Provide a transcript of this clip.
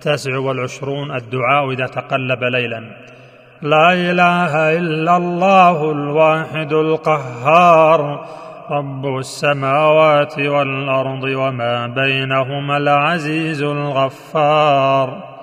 29 الدعاء إذا تقلب ليلا. لا إله إلا الله الواحد القهار رب السماوات والأرض وما بينهما العزيز الغفار.